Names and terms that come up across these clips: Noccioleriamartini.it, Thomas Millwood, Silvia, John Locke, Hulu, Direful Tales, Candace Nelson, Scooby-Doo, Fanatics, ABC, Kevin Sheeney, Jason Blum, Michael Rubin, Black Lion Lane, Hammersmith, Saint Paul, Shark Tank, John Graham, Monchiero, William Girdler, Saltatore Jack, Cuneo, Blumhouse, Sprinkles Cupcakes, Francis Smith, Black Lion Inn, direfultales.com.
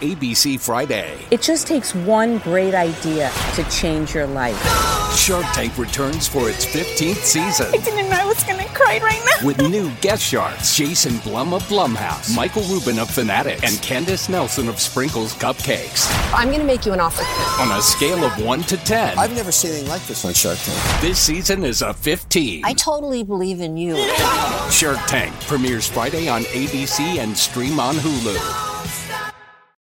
ABC Friday. It just takes one great idea to change your life. Shark Tank returns for its 15th season. I didn't know I was going to cry right now. With new guest sharks, Jason Blum of Blumhouse, Michael Rubin of Fanatics, and Candace Nelson of Sprinkles Cupcakes. I'm going to make you an offer. On a scale of 1 to 10. I've never seen anything like this on Shark Tank. This season is a 15. I totally believe in you. Shark Tank premieres Friday on ABC and stream on Hulu.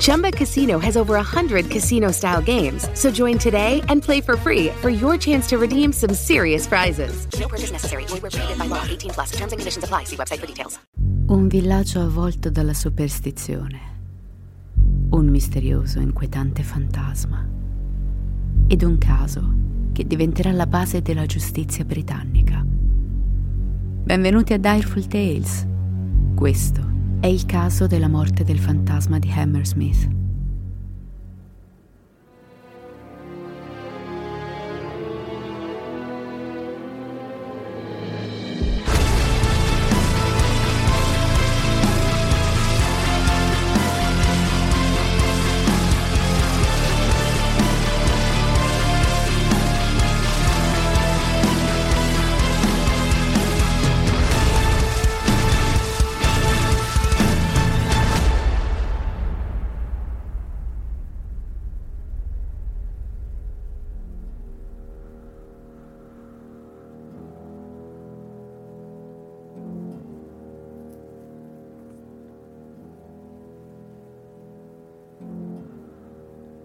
Chumba Casino has over 100 casino-style games. So join today and play for free for your chance to redeem some serious prizes. No purchase necessary. Void where prohibited by law. 18 plus. Terms and conditions apply. See website for details. Un villaggio avvolto dalla superstizione. Un misterioso, inquietante fantasma. Ed un caso che diventerà la base della giustizia britannica. Benvenuti a Direful Tales. Questo è il caso della morte del fantasma di Hammersmith.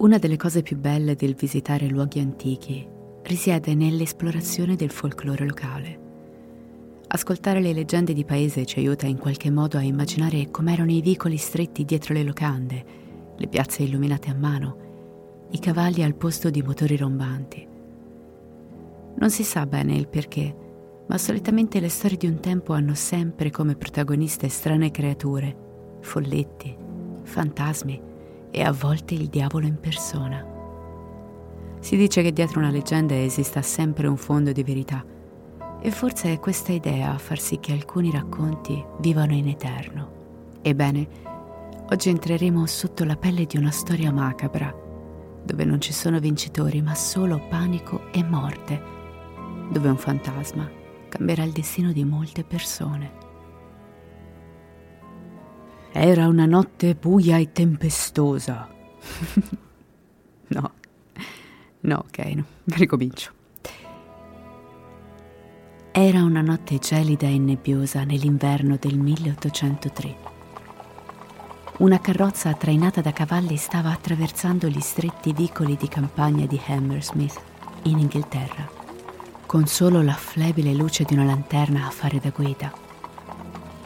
Una delle cose più belle del visitare luoghi antichi risiede nell'esplorazione del folklore locale. Ascoltare le leggende di paese ci aiuta in qualche modo a immaginare com'erano i vicoli stretti dietro le locande, le piazze illuminate a mano, i cavalli al posto di motori rombanti. Non si sa bene il perché, ma solitamente le storie di un tempo hanno sempre come protagoniste strane creature, folletti, fantasmi, e a volte il diavolo in persona. Si dice che dietro una leggenda esista sempre un fondo di verità, e forse è questa idea a far sì che alcuni racconti vivano in eterno. Ebbene, oggi entreremo sotto la pelle di una storia macabra, dove non ci sono vincitori, ma solo panico e morte, dove un fantasma cambierà il destino di molte persone. Era una notte buia e tempestosa. No, ricomincio. Era una notte gelida e nebbiosa nell'inverno del 1803. Una carrozza trainata da cavalli stava attraversando gli stretti vicoli di campagna di Hammersmith, in Inghilterra, con solo la flebile luce di una lanterna a fare da guida.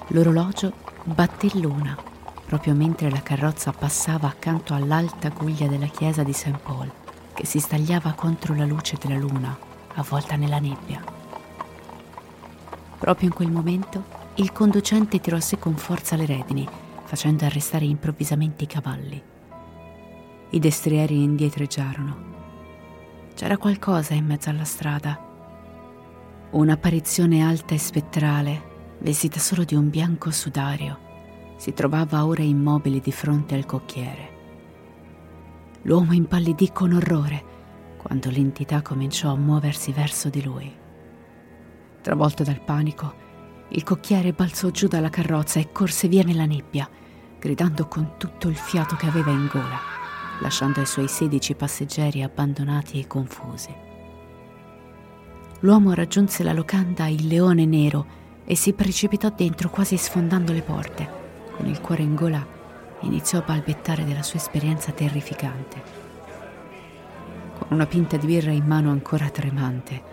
L'orologio batté l'una, proprio mentre la carrozza passava accanto all'alta guglia della chiesa di Saint Paul, che si stagliava contro la luce della luna, avvolta nella nebbia. Proprio in quel momento il conducente tirò a sé con forza le redini, facendo arrestare improvvisamente i cavalli. I destrieri indietreggiarono. C'era qualcosa in mezzo alla strada. Un'apparizione alta e spettrale, vestita solo di un bianco sudario, si trovava ora immobile di fronte al cocchiere. L'uomo impallidì con orrore quando l'entità cominciò a muoversi verso di lui. Travolto dal panico, il cocchiere balzò giù dalla carrozza e corse via nella nebbia, gridando con tutto il fiato che aveva in gola, lasciando i suoi 16 passeggeri abbandonati e confusi. L'uomo raggiunse la locanda Il Leone Nero e si precipitò dentro quasi sfondando le porte. Con il cuore in gola iniziò a balbettare della sua esperienza terrificante. Con una pinta di birra in mano ancora tremante,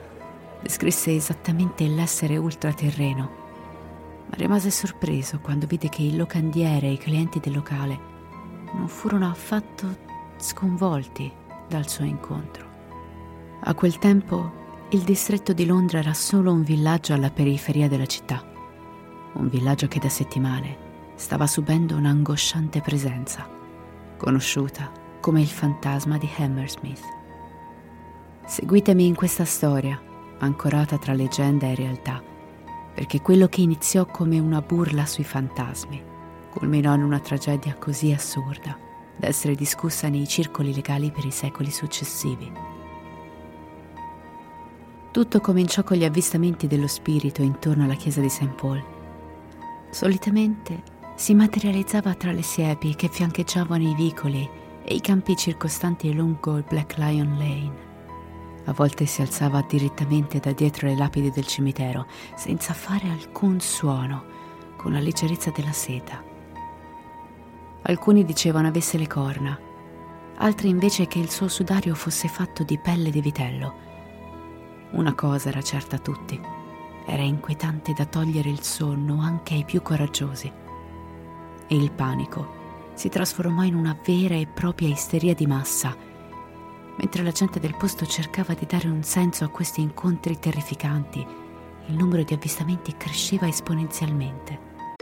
descrisse esattamente l'essere ultraterreno, ma rimase sorpreso quando vide che il locandiere e i clienti del locale non furono affatto sconvolti dal suo incontro. A quel tempo il distretto di Londra era solo un villaggio alla periferia della città, un villaggio che da settimane stava subendo un'angosciante presenza, conosciuta come il fantasma di Hammersmith. Seguitemi in questa storia, ancorata tra leggenda e realtà, perché quello che iniziò come una burla sui fantasmi culminò in una tragedia così assurda da essere discussa nei circoli legali per i secoli successivi. Tutto cominciò con gli avvistamenti dello spirito intorno alla chiesa di Saint Paul. Solitamente si materializzava tra le siepi che fiancheggiavano i vicoli e i campi circostanti lungo il Black Lion Lane. A volte si alzava direttamente da dietro le lapidi del cimitero, senza fare alcun suono, con la leggerezza della seta. Alcuni dicevano avesse le corna, altri invece che il suo sudario fosse fatto di pelle di vitello. Una cosa era certa a tutti, era inquietante da togliere il sonno anche ai più coraggiosi. E il panico si trasformò in una vera e propria isteria di massa, mentre la gente del posto cercava di dare un senso a questi incontri terrificanti. Il numero di avvistamenti cresceva esponenzialmente.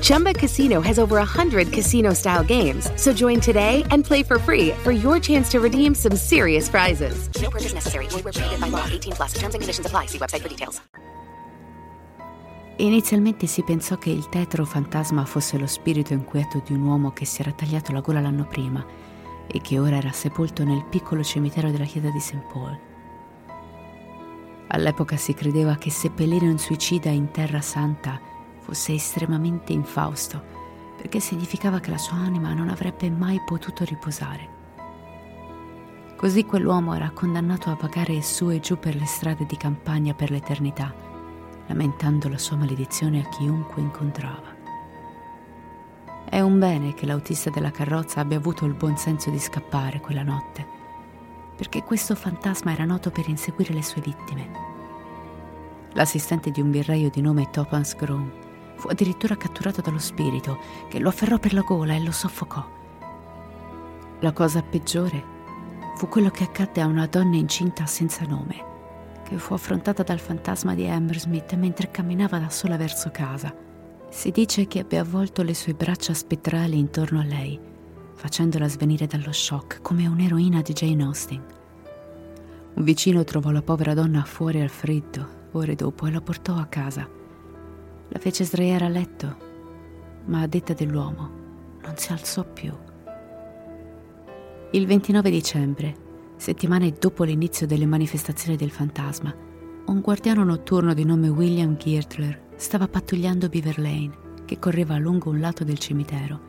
Chumba Casino has over 100 casino-style games, so join today and play for free for your chance to redeem some serious prizes. No purchase necessary. Void where prohibited by law. 18+. Terms and conditions apply. See website for details. Inizialmente si pensò che il tetro fantasma fosse lo spirito inquieto di un uomo che si era tagliato la gola l'anno prima e che ora era sepolto nel piccolo cimitero della chiesa di St. Paul. All'epoca si credeva che seppellire un suicida in terra santa fosse estremamente infausto, perché significava che la sua anima non avrebbe mai potuto riposare. Così quell'uomo era condannato a vagare su e giù per le strade di campagna per l'eternità, lamentando la sua maledizione a chiunque incontrava. È un bene che l'autista della carrozza abbia avuto il buon senso di scappare quella notte, perché questo fantasma era noto per inseguire le sue vittime. L'assistente di un birraio di nome Thomas Graham fu addirittura catturato dallo spirito, che lo afferrò per la gola e lo soffocò. La cosa peggiore fu quello che accadde a una donna incinta senza nome, che fu affrontata dal fantasma di Hammersmith mentre camminava da sola verso casa. Si dice che abbia avvolto le sue braccia spettrali intorno a lei, facendola svenire dallo shock come un'eroina di Jane Austen. Un vicino trovò la povera donna fuori al freddo ore dopo e la portò a casa. La fece sdraiare a letto, ma a detta dell'uomo non si alzò più. Il 29 dicembre, settimane dopo l'inizio delle manifestazioni del fantasma, un guardiano notturno di nome William Girdler stava pattugliando Beaver Lane, che correva lungo un lato del cimitero,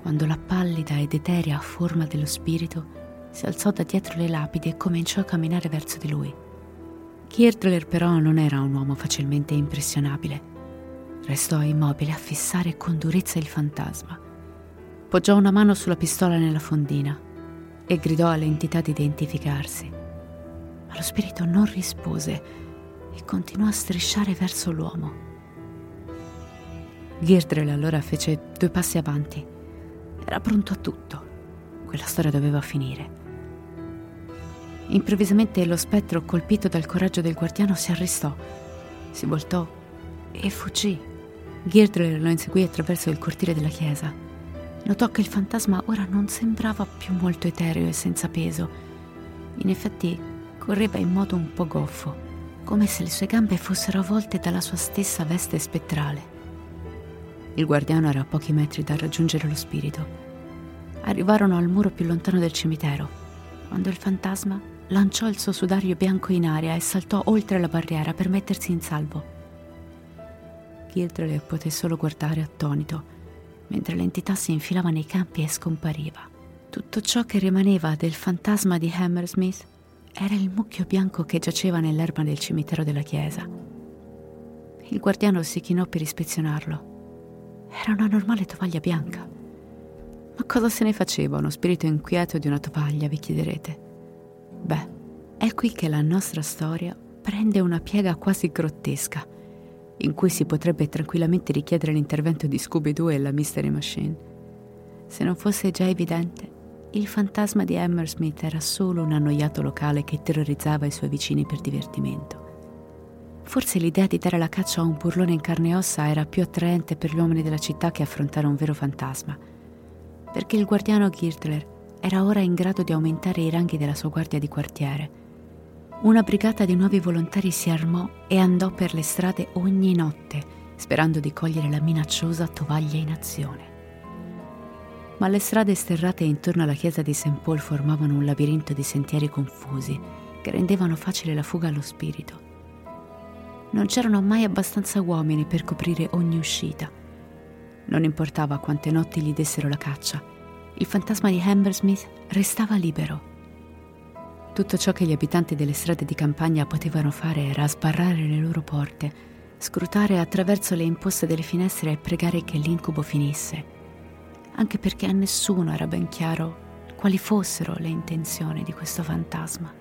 quando la pallida ed eterea forma dello spirito si alzò da dietro le lapidi e cominciò a camminare verso di lui. Girdler però non era un uomo facilmente impressionabile. Restò immobile a fissare con durezza il fantasma. Poggiò una mano sulla pistola nella fondina e gridò all'entità di identificarsi. Ma lo spirito non rispose e continuò a strisciare verso l'uomo. Girdler allora fece 2 passi avanti. Era pronto a tutto. Quella storia doveva finire. Improvvisamente lo spettro, colpito dal coraggio del guardiano, si arrestò, si voltò e fuggì. Girdler lo inseguì attraverso il cortile della chiesa. Notò che il fantasma ora non sembrava più molto etereo e senza peso. In effetti correva in modo un po' goffo, come se le sue gambe fossero avvolte dalla sua stessa veste spettrale. Il guardiano era a pochi metri da raggiungere lo spirito. Arrivarono al muro più lontano del cimitero, quando il fantasma lanciò il suo sudario bianco in aria e saltò oltre la barriera per mettersi in salvo. Girdler poté solo guardare attonito, mentre l'entità si infilava nei campi e scompariva. Tutto ciò che rimaneva del fantasma di Hammersmith era il mucchio bianco che giaceva nell'erba del cimitero della chiesa. Il guardiano si chinò per ispezionarlo. Era una normale tovaglia bianca. Ma cosa se ne faceva uno spirito inquieto di una tovaglia, vi chiederete? Beh, è qui che la nostra storia prende una piega quasi grottesca, in cui si potrebbe tranquillamente richiedere l'intervento di Scooby-Doo e la Mystery Machine. Se non fosse già evidente, il fantasma di Hammersmith era solo un annoiato locale che terrorizzava i suoi vicini per divertimento. Forse l'idea di dare la caccia a un burlone in carne e ossa era più attraente per gli uomini della città che affrontare un vero fantasma, perché il guardiano Girdler era ora in grado di aumentare i ranghi della sua guardia di quartiere. Una brigata di nuovi volontari si armò e andò per le strade ogni notte, sperando di cogliere la minacciosa tovaglia in azione. Ma le strade sterrate intorno alla chiesa di Saint Paul formavano un labirinto di sentieri confusi che rendevano facile la fuga allo spirito. Non c'erano mai abbastanza uomini per coprire ogni uscita. Non importava quante notti gli dessero la caccia, il fantasma di Hammersmith restava libero. Tutto ciò che gli abitanti delle strade di campagna potevano fare era sbarrare le loro porte, scrutare attraverso le imposte delle finestre e pregare che l'incubo finisse, anche perché a nessuno era ben chiaro quali fossero le intenzioni di questo fantasma.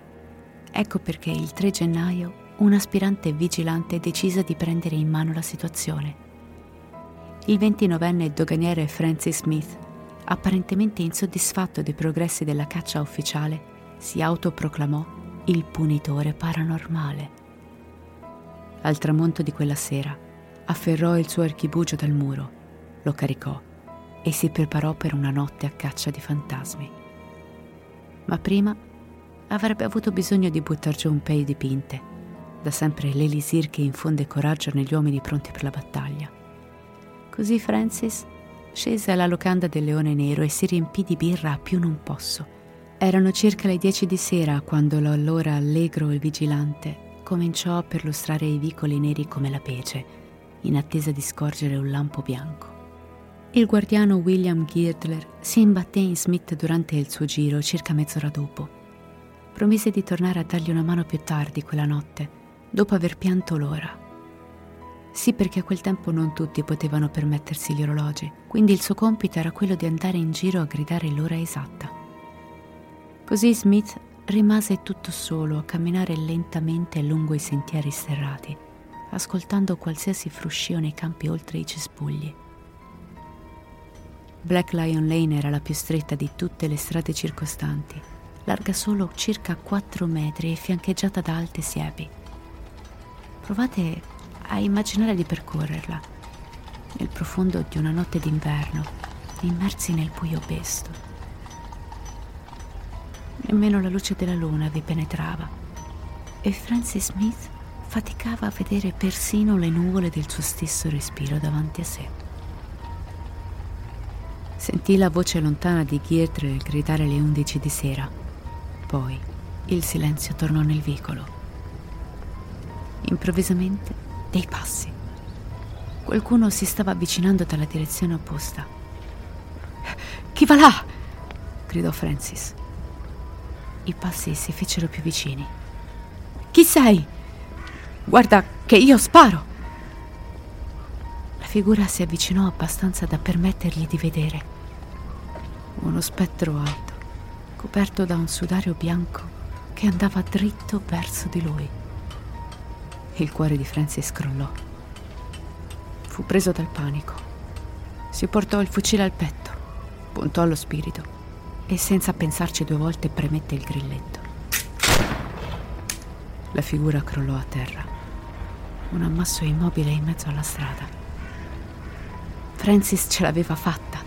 Ecco perché il 3 gennaio un aspirante vigilante decise di prendere in mano la situazione. Il 29enne doganiere Francis Smith, apparentemente insoddisfatto dei progressi della caccia ufficiale, si autoproclamò il punitore paranormale. Al tramonto di quella sera, afferrò il suo archibugio dal muro, lo caricò e si preparò per una notte a caccia di fantasmi. Ma prima avrebbe avuto bisogno di buttar giù un paio di pinte, da sempre l'elisir che infonde coraggio negli uomini pronti per la battaglia. Così Francis scese alla locanda del Leone Nero e si riempì di birra a più non posso. Erano circa le 10 di sera quando l'allora allegro e vigilante cominciò a perlustrare i vicoli neri come la pece, in attesa di scorgere un lampo bianco. Il guardiano William Girdler si imbatté in Smith durante il suo giro circa mezz'ora dopo. Promise di tornare a dargli una mano più tardi quella notte, dopo aver pianto l'ora. Sì, perché a quel tempo non tutti potevano permettersi gli orologi, quindi il suo compito era quello di andare in giro a gridare l'ora esatta. Così Smith rimase tutto solo a camminare lentamente lungo i sentieri sterrati, ascoltando qualsiasi fruscio nei campi oltre i cespugli. Black Lion Lane era la più stretta di tutte le strade circostanti, larga solo circa 4 metri e fiancheggiata da alte siepi. Provate a immaginare di percorrerla nel profondo di una notte d'inverno, immersi nel buio pesto. Nemmeno la luce della luna vi penetrava e Francis Smith faticava a vedere persino le nuvole del suo stesso respiro davanti a sé. Sentì la voce lontana di Girdler gridare alle 11 di sera. Poi il silenzio tornò nel vicolo. Improvvisamente dei passi. Qualcuno si stava avvicinando dalla direzione opposta. «Chi va là?» gridò Francis. I passi si fecero più vicini. «Chi sei? Guarda che io sparo!» La figura si avvicinò abbastanza da permettergli di vedere. Uno spettro alto, coperto da un sudario bianco che andava dritto verso di lui. Il cuore di Francis crollò. Fu preso dal panico. Si portò il fucile al petto, puntò allo spirito e senza pensarci due volte premette il grilletto. La figura crollò a terra, un ammasso immobile in mezzo alla strada. Francis ce l'aveva fatta.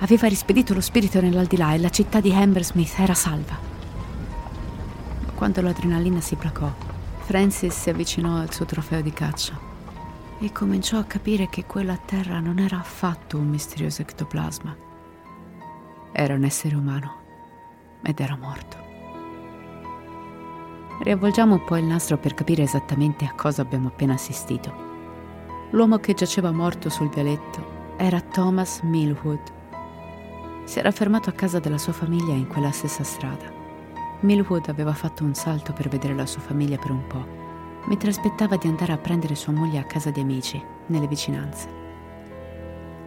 Aveva rispedito lo spirito nell'aldilà e la città di Hammersmith era salva. Ma quando l'adrenalina si placò, Francis si avvicinò al suo trofeo di caccia e cominciò a capire che quella terra non era affatto un misterioso ectoplasma. Era un essere umano ed era morto. Riavvolgiamo un po' il nastro per capire esattamente a cosa abbiamo appena assistito. L'uomo che giaceva morto sul vialetto era Thomas Millwood. Si era fermato a casa della sua famiglia in quella stessa strada. Millwood aveva fatto un salto per vedere la sua famiglia per un po', mentre aspettava di andare a prendere sua moglie a casa di amici, nelle vicinanze.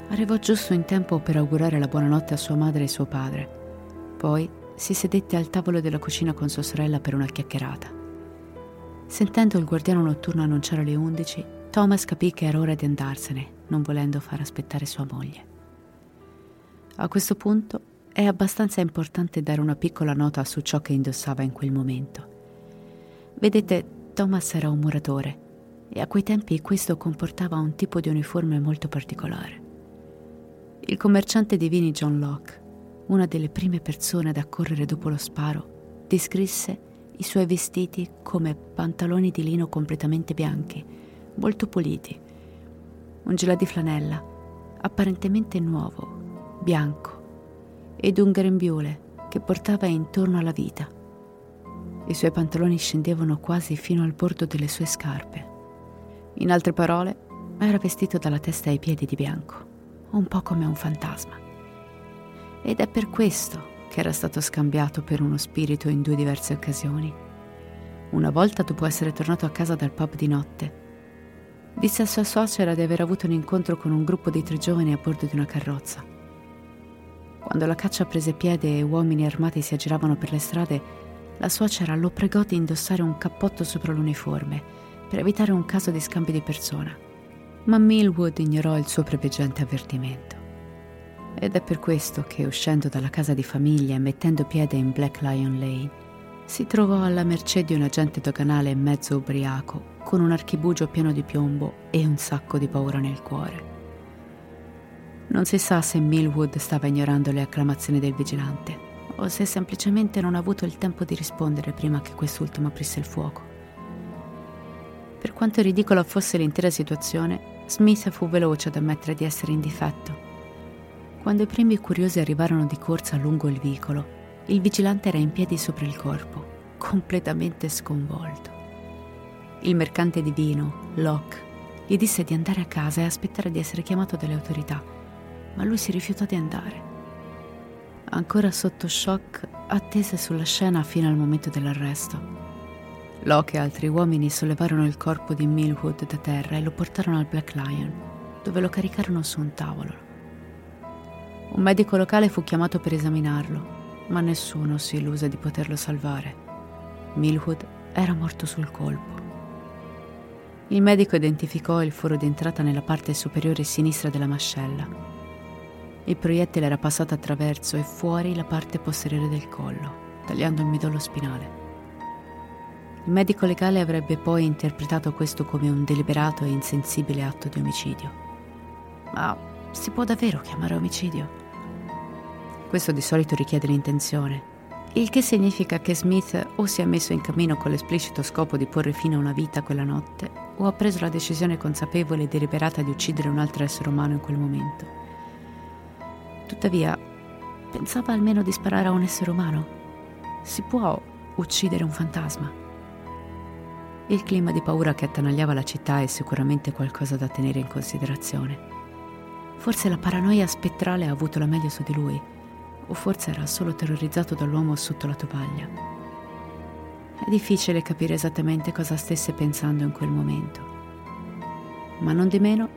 Arrivò giusto in tempo per augurare la buonanotte a sua madre e suo padre. Poi si sedette al tavolo della cucina con sua sorella per una chiacchierata. Sentendo il guardiano notturno annunciare le 11, Thomas capì che era ora di andarsene, non volendo far aspettare sua moglie. A questo punto è abbastanza importante dare una piccola nota su ciò che indossava in quel momento. Vedete, Thomas era un muratore e a quei tempi questo comportava un tipo di uniforme molto particolare. Il commerciante di vini John Locke, una delle prime persone ad accorrere dopo lo sparo, descrisse i suoi vestiti come pantaloni di lino completamente bianchi, molto puliti, un gilet di flanella apparentemente nuovo, bianco, ed un grembiule che portava intorno alla vita. I suoi pantaloni scendevano quasi fino al bordo delle sue scarpe. In altre parole, era vestito dalla testa ai piedi di bianco, un po' come un fantasma. Ed è per questo che era stato scambiato per uno spirito in due diverse occasioni. Una volta, dopo essere tornato a casa dal pub di notte, disse a sua suocera di aver avuto un incontro con un gruppo di 3 giovani a bordo di una carrozza. Quando la caccia prese piede e uomini armati si aggiravano per le strade, la suocera lo pregò di indossare un cappotto sopra l'uniforme per evitare un caso di scambio di persona, ma Millwood ignorò il suo preveggente avvertimento. Ed è per questo che, uscendo dalla casa di famiglia e mettendo piede in Black Lion Lane, si trovò alla mercé di un agente doganale mezzo ubriaco, con un archibugio pieno di piombo e un sacco di paura nel cuore. Non si sa se Millwood stava ignorando le acclamazioni del vigilante o se semplicemente non ha avuto il tempo di rispondere prima che quest'ultimo aprisse il fuoco. Per quanto ridicola fosse l'intera situazione, Smith fu veloce ad ammettere di essere in difetto. Quando i primi curiosi arrivarono di corsa lungo il vicolo, il vigilante era in piedi sopra il corpo, completamente sconvolto. Il mercante di vino, Locke, gli disse di andare a casa e aspettare di essere chiamato dalle autorità, ma lui si rifiutò di andare. Ancora sotto shock, attese sulla scena fino al momento dell'arresto. Locke e altri uomini sollevarono il corpo di Millwood da terra e lo portarono al Black Lion, dove lo caricarono su un tavolo. Un medico locale fu chiamato per esaminarlo, ma nessuno si illuse di poterlo salvare. Millwood era morto sul colpo. Il medico identificò il foro d'entrata nella parte superiore sinistra della mascella. Il proiettile era passato attraverso e fuori la parte posteriore del collo, tagliando il midollo spinale. Il medico legale avrebbe poi interpretato questo come un deliberato e insensibile atto di omicidio. Ma si può davvero chiamare omicidio? Questo di solito richiede l'intenzione, il che significa che Smith o si è messo in cammino con l'esplicito scopo di porre fine a una vita quella notte, o ha preso la decisione consapevole e deliberata di uccidere un altro essere umano in quel momento. Tuttavia, pensava almeno di sparare a un essere umano. Si può uccidere un fantasma? Il clima di paura che attanagliava la città è sicuramente qualcosa da tenere in considerazione. Forse la paranoia spettrale ha avuto la meglio su di lui, o forse era solo terrorizzato dall'uomo sotto la tovaglia. È difficile capire esattamente cosa stesse pensando in quel momento. Ma nondimeno,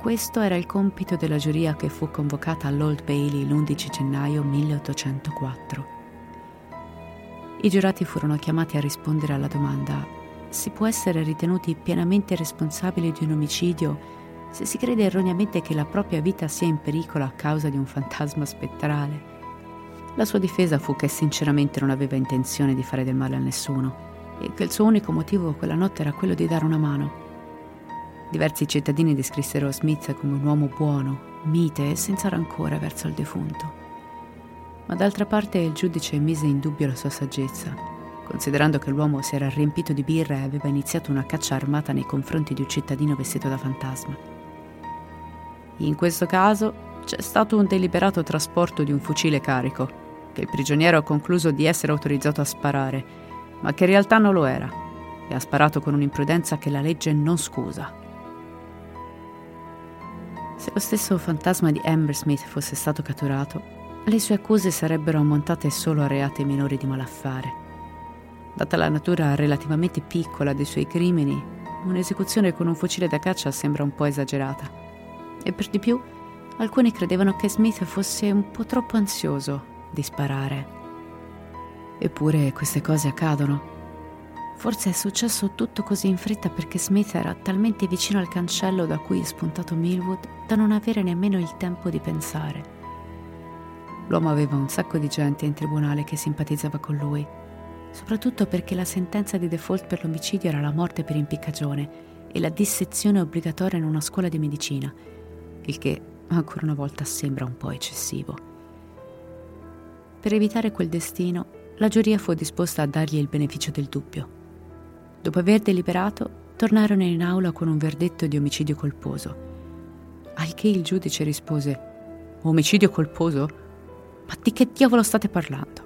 questo era il compito della giuria che fu convocata all'Old Bailey l'11 gennaio 1804. I giurati furono chiamati a rispondere alla domanda: si può essere ritenuti pienamente responsabili di un omicidio se si crede erroneamente che la propria vita sia in pericolo a causa di un fantasma spettrale? La sua difesa fu che sinceramente non aveva intenzione di fare del male a nessuno e che il suo unico motivo quella notte era quello di dare una mano. Diversi cittadini descrissero Smith come un uomo buono, mite e senza rancore verso il defunto. Ma d'altra parte il giudice mise in dubbio la sua saggezza, considerando che l'uomo si era riempito di birra e aveva iniziato una caccia armata nei confronti di un cittadino vestito da fantasma. In questo caso c'è stato un deliberato trasporto di un fucile carico, che il prigioniero ha concluso di essere autorizzato a sparare, ma che in realtà non lo era, e ha sparato con un'imprudenza che la legge non scusa. Se lo stesso fantasma di Hammersmith fosse stato catturato, le sue accuse sarebbero ammontate solo a reati minori di malaffare. Data la natura relativamente piccola dei suoi crimini, un'esecuzione con un fucile da caccia sembra un po' esagerata. E per di più, alcuni credevano che Smith fosse un po' troppo ansioso di sparare. Eppure queste cose accadono. Forse è successo tutto così in fretta perché Smith era talmente vicino al cancello da cui è spuntato Millwood da non avere nemmeno il tempo di pensare. L'uomo aveva un sacco di gente in tribunale che simpatizzava con lui, soprattutto perché la sentenza di default per l'omicidio era la morte per impiccagione e la dissezione obbligatoria in una scuola di medicina, il che ancora una volta sembra un po' eccessivo. Per evitare quel destino, la giuria fu disposta a dargli il beneficio del dubbio. Dopo aver deliberato, tornarono in aula con un verdetto di omicidio colposo, al che il giudice rispose: «Omicidio colposo? Ma di che diavolo state parlando?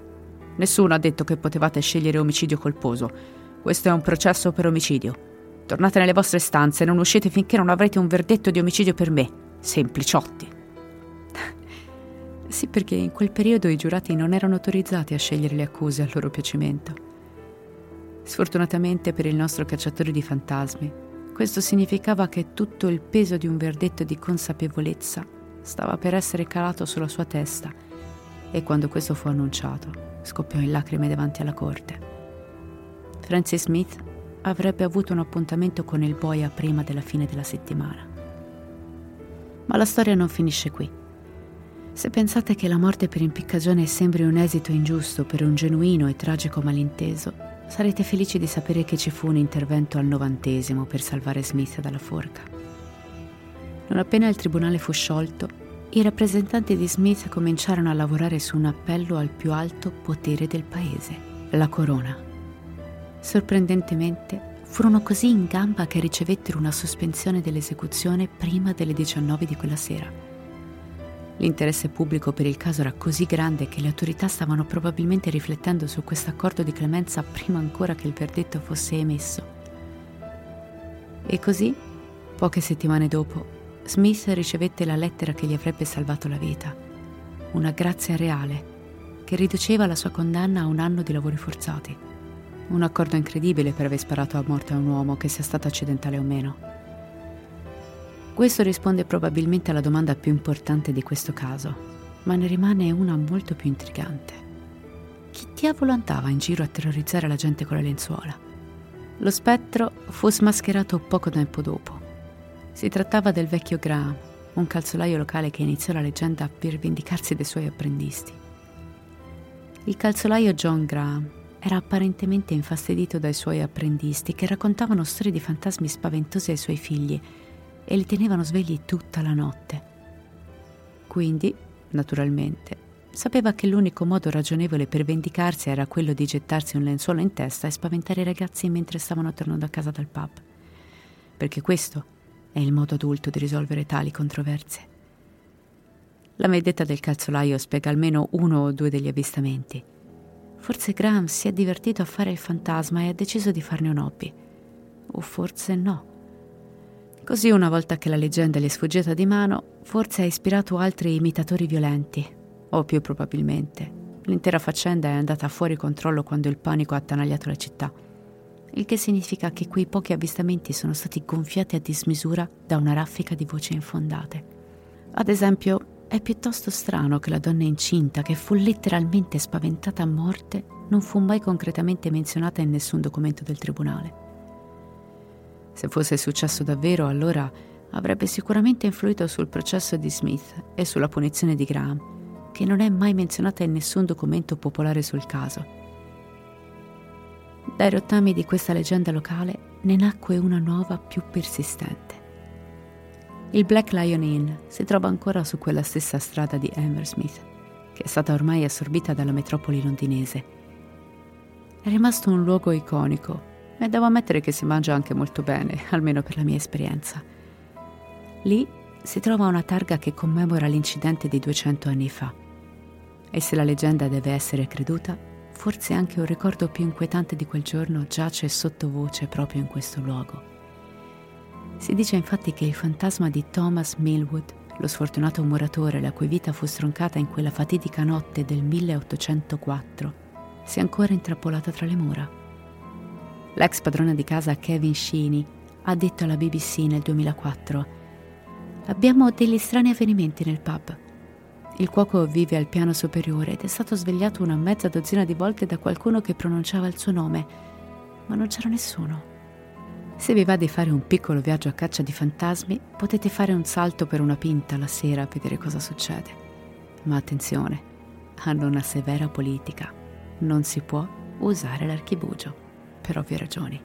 Nessuno ha detto che potevate scegliere omicidio colposo. Questo è un processo per omicidio. Tornate nelle vostre stanze e non uscite finché non avrete un verdetto di omicidio per me. Sempliciotti!» Sì, perché in quel periodo i giurati non erano autorizzati a scegliere le accuse a loro piacimento. Sfortunatamente per il nostro cacciatore di fantasmi, questo significava che tutto il peso di un verdetto di consapevolezza stava per essere calato sulla sua testa, e quando questo fu annunciato, scoppiò in lacrime davanti alla corte. Francis Smith avrebbe avuto un appuntamento con il boia prima della fine della settimana. Ma la storia non finisce qui. Se pensate che la morte per impiccagione sembri un esito ingiusto per un genuino e tragico malinteso, sarete felici di sapere che ci fu un intervento al 90° per salvare Smith dalla forca. Non appena il tribunale fu sciolto, i rappresentanti di Smith cominciarono a lavorare su un appello al più alto potere del paese, la corona. Sorprendentemente, furono così in gamba che ricevettero una sospensione dell'esecuzione prima delle 19 di quella sera. L'interesse pubblico per il caso era così grande che le autorità stavano probabilmente riflettendo su questo accordo di clemenza prima ancora che il verdetto fosse emesso. E così, poche settimane dopo, Smith ricevette la lettera che gli avrebbe salvato la vita, una grazia reale che riduceva la sua condanna a 1 anno di lavori forzati. Un accordo incredibile per aver sparato a morte a un uomo, che sia stato accidentale o meno. Questo risponde probabilmente alla domanda più importante di questo caso, ma ne rimane una molto più intrigante. Chi diavolo andava in giro a terrorizzare la gente con le lenzuola? Lo spettro fu smascherato poco tempo dopo. Si trattava del vecchio Graham, un calzolaio locale che iniziò la leggenda per vendicarsi dei suoi apprendisti. Il calzolaio John Graham era apparentemente infastidito dai suoi apprendisti, che raccontavano storie di fantasmi spaventosi ai suoi figli e li tenevano svegli tutta la notte. Quindi, naturalmente, sapeva che l'unico modo ragionevole per vendicarsi era quello di gettarsi un lenzuolo in testa e spaventare i ragazzi mentre stavano tornando a casa dal pub, perché questo è il modo adulto di risolvere tali controversie. La vendetta del calzolaio spiega almeno 1 o 2 degli avvistamenti. Forse Graham si è divertito a fare il fantasma e ha deciso di farne un hobby. O forse no. Così, una volta che la leggenda gli è sfuggita di mano, forse ha ispirato altri imitatori violenti, o più probabilmente l'intera faccenda è andata fuori controllo quando il panico ha attanagliato la città, il che significa che quei pochi avvistamenti sono stati gonfiati a dismisura da una raffica di voci infondate. Ad esempio, è piuttosto strano che la donna incinta, che fu letteralmente spaventata a morte, non fu mai concretamente menzionata in nessun documento del tribunale. Se fosse successo davvero, allora avrebbe sicuramente influito sul processo di Smith e sulla punizione di Graham, che non è mai menzionata in nessun documento popolare sul caso. Dai rottami di questa leggenda locale ne nacque una nuova più persistente. Il Black Lion Inn si trova ancora su quella stessa strada di Hammersmith, che è stata ormai assorbita dalla metropoli londinese. È rimasto un luogo iconico, e devo ammettere che si mangia anche molto bene, almeno per la mia esperienza. Lì si trova una targa che commemora l'incidente di 200 anni fa. E se la leggenda deve essere creduta, forse anche un ricordo più inquietante di quel giorno giace sottovoce proprio in questo luogo. Si dice infatti che il fantasma di Thomas Millwood, lo sfortunato muratore la cui vita fu stroncata in quella fatidica notte del 1804, si è ancora intrappolata tra le mura. L'ex padrona di casa Kevin Sheeney ha detto alla BBC nel 2004: «Abbiamo degli strani avvenimenti nel pub. Il cuoco vive al piano superiore ed è stato svegliato una mezza dozzina di volte da qualcuno che pronunciava il suo nome, ma non c'era nessuno». Se vi va di fare un piccolo viaggio a caccia di fantasmi, potete fare un salto per una pinta la sera a vedere cosa succede. Ma attenzione, hanno una severa politica. Non si può usare l'archibugio, per ovvie ragioni.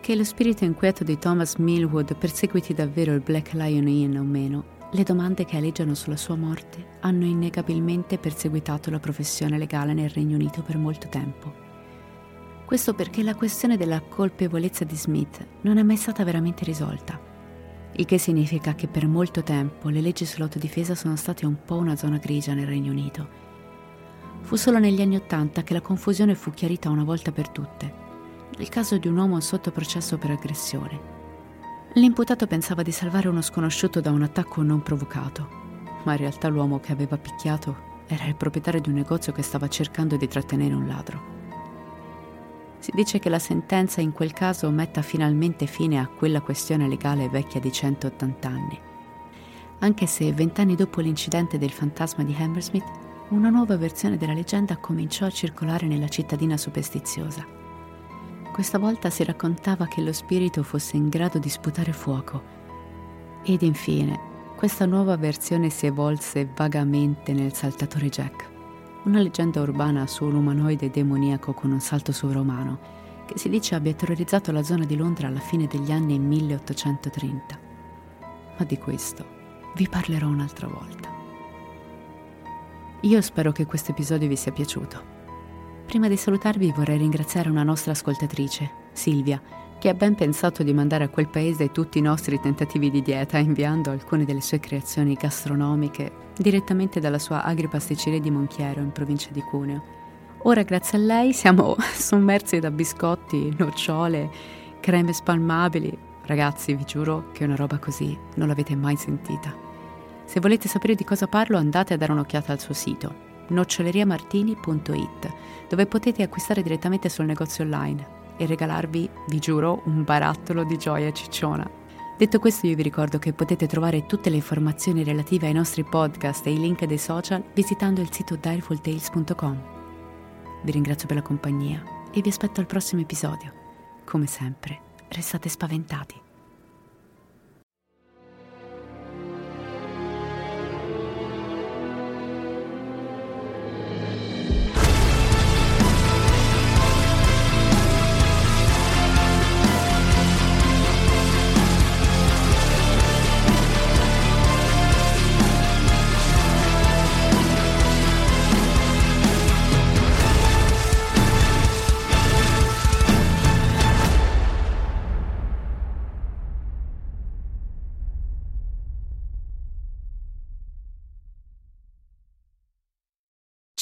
Che lo spirito inquieto di Thomas Millwood perseguiti davvero il Black Lion Inn o meno, le domande che aleggiano sulla sua morte hanno innegabilmente perseguitato la professione legale nel Regno Unito per molto tempo. Questo perché la questione della colpevolezza di Smith non è mai stata veramente risolta, il che significa che per molto tempo le leggi sull'autodifesa sono state un po' una zona grigia nel Regno Unito. Fu solo negli anni '80 che la confusione fu chiarita una volta per tutte, nel caso di un uomo sotto processo per aggressione. L'imputato pensava di salvare uno sconosciuto da un attacco non provocato, ma in realtà l'uomo che aveva picchiato era il proprietario di un negozio che stava cercando di trattenere un ladro. Si dice che la sentenza in quel caso metta finalmente fine a quella questione legale vecchia di 180 anni, anche se 20 anni dopo l'incidente del fantasma di Hammersmith, una nuova versione della leggenda cominciò a circolare nella cittadina superstiziosa. Questa volta si raccontava che lo spirito fosse in grado di sputare fuoco. Ed infine, questa nuova versione si evolse vagamente nel Saltatore Jack, una leggenda urbana su un umanoide demoniaco con un salto sovrumano, che si dice abbia terrorizzato la zona di Londra alla fine degli anni 1830. Ma di questo vi parlerò un'altra volta. Io spero che questo episodio vi sia piaciuto. Prima di salutarvi vorrei ringraziare una nostra ascoltatrice, Silvia, che ha ben pensato di mandare a quel paese tutti i nostri tentativi di dieta inviando alcune delle sue creazioni gastronomiche direttamente dalla sua agripasticceria di Monchiero in provincia di Cuneo. Ora grazie a lei siamo sommersi da biscotti, nocciole, creme spalmabili. Ragazzi, vi giuro che una roba così non l'avete mai sentita. Se volete sapere di cosa parlo andate a dare un'occhiata al suo sito Noccioleriamartini.it, dove potete acquistare direttamente sul negozio online e regalarvi, vi giuro, un barattolo di gioia cicciona. Detto questo, io vi ricordo che potete trovare tutte le informazioni relative ai nostri podcast e i link dei social visitando il sito direfultales.com. Vi ringrazio per la compagnia e vi aspetto al prossimo episodio. Come sempre, restate spaventati.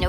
No